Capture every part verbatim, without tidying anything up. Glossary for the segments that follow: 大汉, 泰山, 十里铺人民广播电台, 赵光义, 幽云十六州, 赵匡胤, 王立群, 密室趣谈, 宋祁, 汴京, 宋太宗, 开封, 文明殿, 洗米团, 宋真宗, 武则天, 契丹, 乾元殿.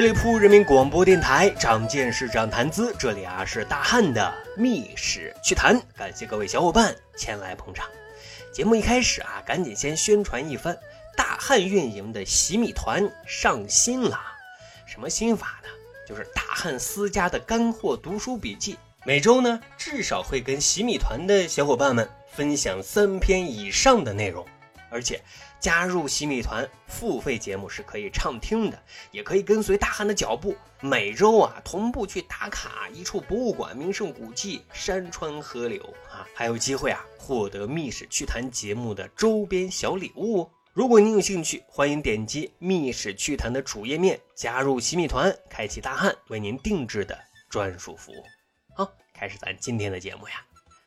十里铺人民广播电台，长见识长谈资，这里啊是大汉的密室趣谈，感谢各位小伙伴前来捧场。节目一开始啊，赶紧先宣传一番，大汉运营的洗米团上新了。什么新法呢？就是大汉私家的干货读书笔记，每周呢至少会跟洗米团的小伙伴们分享三篇以上的内容，而且加入洗米团付费节目是可以畅听的，也可以跟随大汉的脚步，每周啊同步去打卡一处博物馆、名胜古迹、山川河流啊，还有机会啊获得密室趣谈节目的周边小礼物哦。如果您有兴趣，欢迎点击密室趣谈的主页面加入洗米团，开启大汉为您定制的专属服务。好，开始咱今天的节目呀。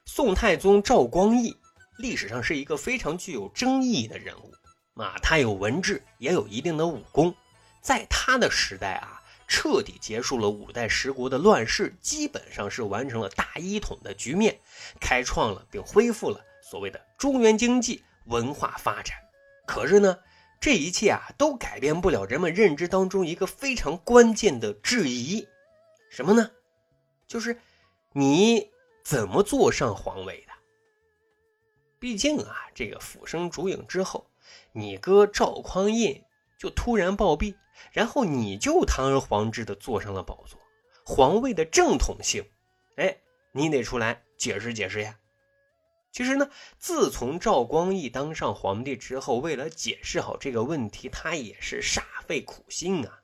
宋太宗赵光义历史上是一个非常具有争议的人物啊，他有文治，也有一定的武功，在他的时代啊，彻底结束了五代十国的乱世，基本上是完成了大一统的局面，开创了并恢复了所谓的中原经济文化发展。可是呢，这一切啊都改变不了人们认知当中一个非常关键的质疑，什么呢？就是你怎么坐上皇位的？毕竟啊，这个俯生烛影之后，你哥赵匡胤就突然暴毙，然后你就堂而皇之的坐上了宝座，皇位的正统性，哎，你得出来解释解释呀。其实呢，自从赵光义当上皇帝之后，为了解释好这个问题，他也是煞费苦心啊。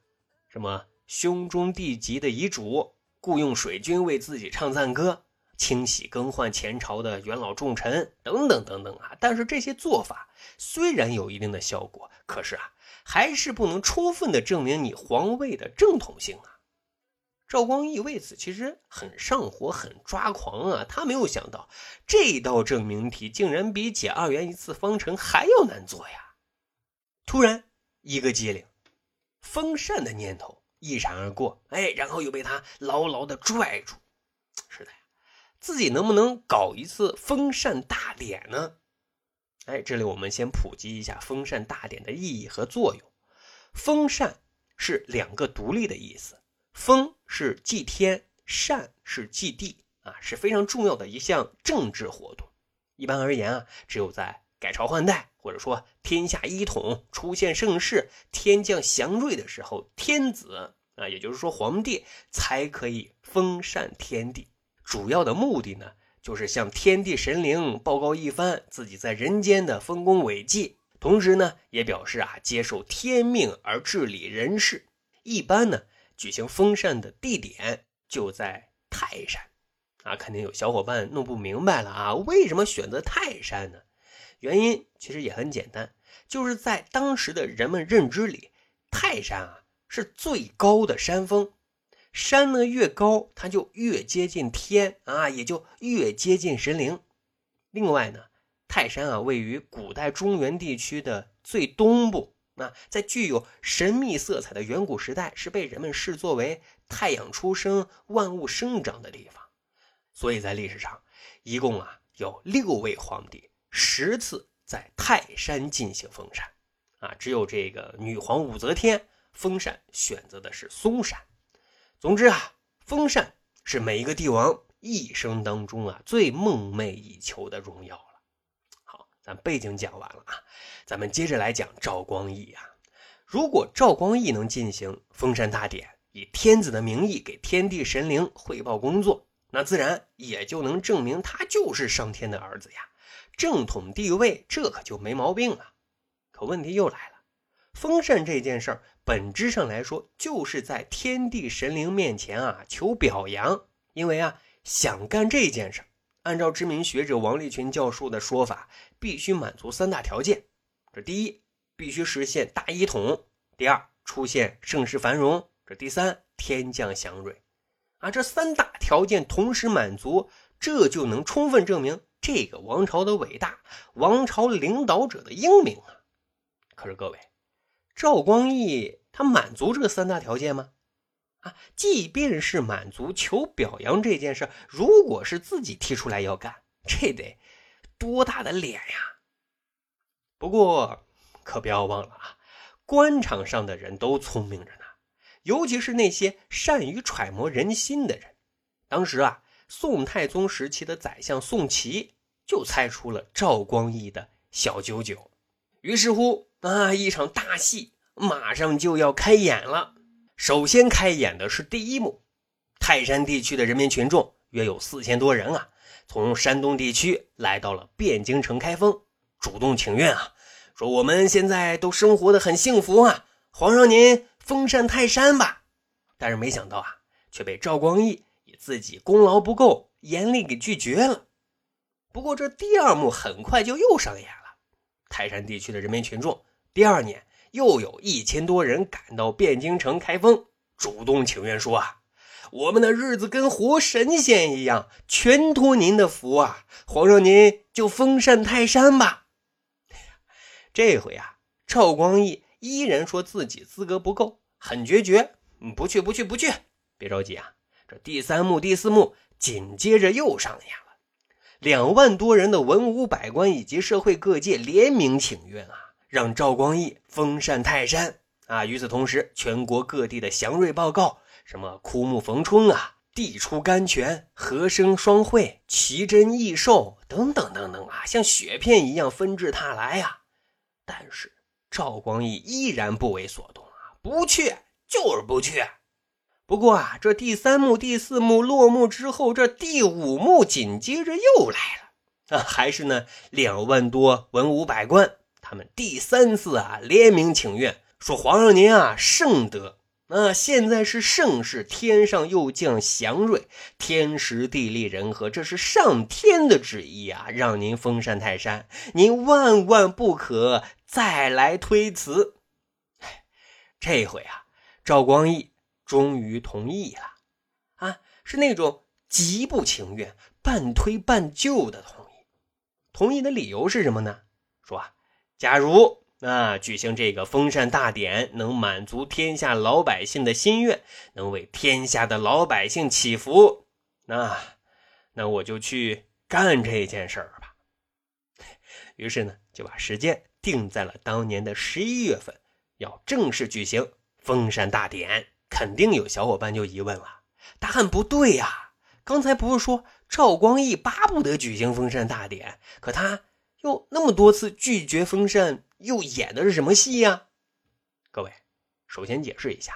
什么兄终弟及的遗嘱，雇用水军为自己唱赞歌，清洗更换前朝的元老重臣等等等等啊。但是这些做法虽然有一定的效果，可是啊，还是不能充分的证明你皇位的正统性啊。赵光义为此其实很上火，很抓狂啊，他没有想到这道证明题竟然比解二元一次方程还要难做呀。突然一个机灵，封禅的念头一闪而过，哎，然后又被他牢牢的拽住。是的，自己能不能搞一次封禅大典呢？哎，这里我们先普及一下封禅大典的意义和作用。封禅是两个独立的意思，封是祭天，禅是祭地啊，是非常重要的一项政治活动。一般而言啊，只有在改朝换代，或者说天下一统，出现盛世，天降祥瑞的时候，天子啊，也就是说皇帝才可以封禅天地。主要的目的呢，就是向天地神灵报告一番自己在人间的丰功伟绩，同时呢也表示啊接受天命而治理人事。一般呢举行封禅的地点就在泰山啊，肯定有小伙伴弄不明白了啊，为什么选择泰山呢？原因其实也很简单，就是在当时的人们认知里，泰山啊是最高的山峰，山呢越高，它就越接近天啊，也就越接近神灵。另外呢，泰山啊位于古代中原地区的最东部，啊，在具有神秘色彩的远古时代，是被人们视作为太阳出生、万物生长的地方。所以在历史上，一共啊有六位皇帝，十次在泰山进行封禅，啊，只有这个女皇武则天封禅选择的是嵩山。总之啊，封禅是每一个帝王一生当中啊最梦寐以求的荣耀了。好，咱背景讲完了啊，咱们接着来讲赵光义啊。如果赵光义能进行封禅大典，以天子的名义给天地神灵汇报工作，那自然也就能证明他就是上天的儿子呀，正统地位这可就没毛病了。可问题又来了，封禅这件事儿本质上来说，就是在天地神灵面前啊求表扬，因为啊想干这件事，按照知名学者王立群教授的说法，必须满足三大条件。这第一，必须实现大一统；第二，出现盛世繁荣；这第三，天降祥瑞。啊，这三大条件同时满足，这就能充分证明这个王朝的伟大，王朝领导者的英明啊。可是各位，赵光义他满足这三大条件吗？啊，即便是满足求表扬这件事，如果是自己提出来要干，这得多大的脸呀！不过可不要忘了啊，官场上的人都聪明着呢，尤其是那些善于揣摩人心的人。当时啊，宋太宗时期的宰相宋祁就猜出了赵光义的小九九。于是乎啊，一场大戏马上就要开演了。首先开演的是第一幕，泰山地区的人民群众约有四千多人啊，从山东地区来到了汴京城开封，主动请愿啊，说我们现在都生活得很幸福啊，皇上您封禅泰山吧。但是没想到啊，却被赵光义以自己功劳不够严厉给拒绝了。不过这第二幕很快就又上演了，泰山地区的人民群众第二年又有一千多人赶到汴京城开封，主动请愿说啊，我们的日子跟活神仙一样，全托您的福啊，皇上您就封禅泰山吧。这回啊，赵光义依然说自己资格不够，很决绝，不去不去不去。别着急啊，这第三幕第四幕紧接着又上演了，两万多人的文武百官以及社会各界联名请愿啊，让赵光义封禅泰山啊。与此同时，全国各地的祥瑞报告，什么枯木逢春啊，地出甘泉，和声双汇，奇珍异兽等等等等啊，像雪片一样纷至沓来啊。但是赵光义依然不为所动啊，不去就是不去。不过啊，这第三幕第四幕落幕之后，这第五幕紧接着又来了啊，还是呢两万多文武百官，他们第三次啊联名请愿，说皇上您啊圣德啊，现在是盛世，天上又降祥瑞，天时地利人和，这是上天的旨意啊，让您封禅泰山，您万万不可再来推辞。这回啊，赵光义终于同意了啊，是那种极不情愿，半推半就的同意。同意的理由是什么呢？说啊，假如那、啊、举行这个封禅大典能满足天下老百姓的心愿，能为天下的老百姓祈福，那那我就去干这件事儿吧。于是呢，就把时间定在了当年的十一月份，要正式举行封禅大典。肯定有小伙伴就疑问了，大汉不对呀、啊、刚才不是说赵光义巴不得举行封禅大典，可他又那么多次拒绝封禅，又演的是什么戏呀、啊？各位，首先解释一下，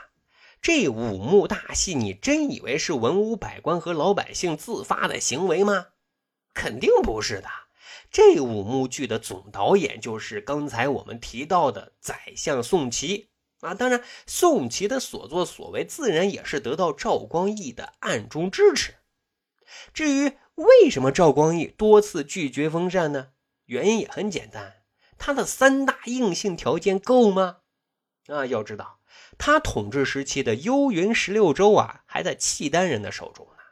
这五幕大戏，你真以为是文武百官和老百姓自发的行为吗？肯定不是的。这五幕剧的总导演就是刚才我们提到的宰相宋祁啊，当然宋祁的所作所为自然也是得到赵光义的暗中支持。至于为什么赵光义多次拒绝封禅呢？原因也很简单，他的三大硬性条件够吗？啊，要知道他统治时期的幽云十六州啊，还在契丹人的手中呢。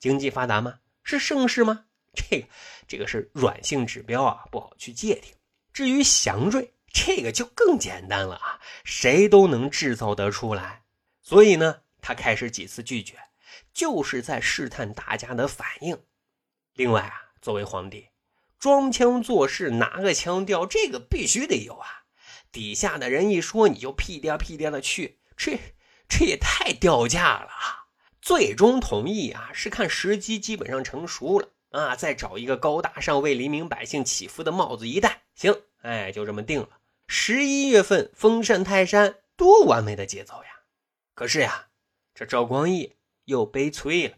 经济发达吗？是盛世吗？这个这个是软性指标啊，不好去界定。至于祥瑞，这个就更简单了啊，谁都能制造得出来。所以呢，他开始几次拒绝，就是在试探大家的反应。另外啊，作为皇帝，装腔作势拿个腔调，这个必须得有啊，底下的人一说你就屁颠屁颠的去，这这也太掉价了啊。最终同意啊，是看时机基本上成熟了啊，再找一个高大上为黎民百姓祈福的帽子一戴，行，哎，就这么定了。十一月份封禅泰山，多完美的节奏呀。可是呀，这赵光义又悲催了，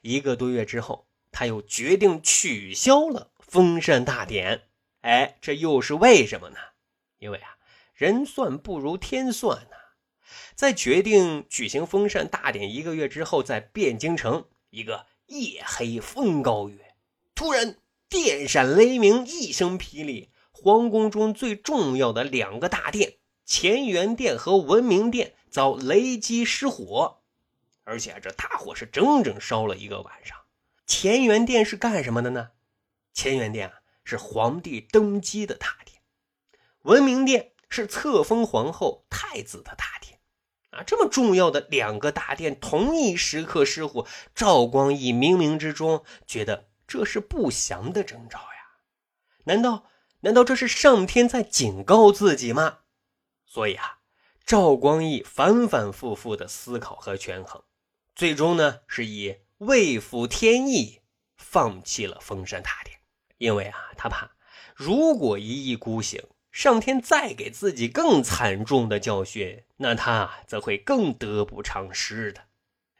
一个多月之后他又决定取消了封禅大典。哎，这又是为什么呢？因为啊，人算不如天算啊。在决定举行封禅大典一个月之后，在汴京城一个夜黑风高月，突然电闪雷鸣，一声霹雳，皇宫中最重要的两个大殿乾元殿和文明殿遭雷击失火，而且、啊、这大火是整整烧了一个晚上。乾元殿是干什么的呢？乾元殿啊，是皇帝登基的大殿。文明殿是册封皇后太子的大殿啊，这么重要的两个大殿同一时刻失火，赵光义冥冥之中觉得这是不祥的征兆呀。难道难道这是上天在警告自己吗？所以啊，赵光义反反复复的思考和权衡，最终呢是以未服天意放弃了封山塔殿。因为啊，他怕如果一意孤行，上天再给自己更惨重的教训，那他则会更得不偿失的。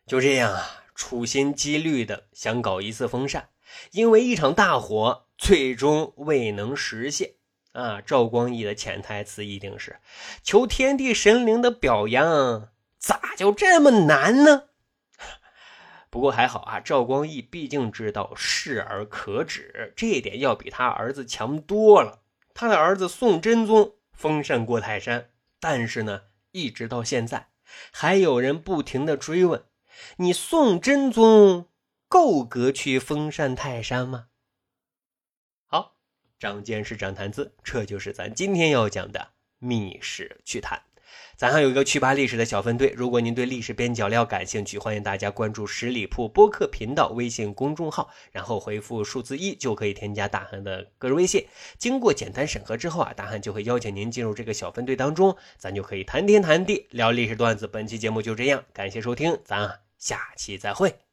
就这样啊，处心积虑的想搞一次封禅，因为一场大火最终未能实现啊。赵光义的潜台词一定是求天地神灵的表扬咋就这么难呢？不过还好啊，赵光义毕竟知道事而可止，这一点要比他儿子强多了。他的儿子宋真宗封禅过泰山，但是呢一直到现在还有人不停的追问，你宋真宗够格去封禅泰山吗？好，长见识，长谈资，这就是咱今天要讲的密室趣谈。咱还有一个趣吧历史的小分队，如果您对历史边角料感兴趣，欢迎大家关注十里铺播客频道微信公众号，然后回复数字一就可以添加大汉的个人微信。经过简单审核之后啊，大汉就会邀请您进入这个小分队当中，咱就可以谈天谈地，聊历史段子。本期节目就这样，感谢收听，咱啊下期再会。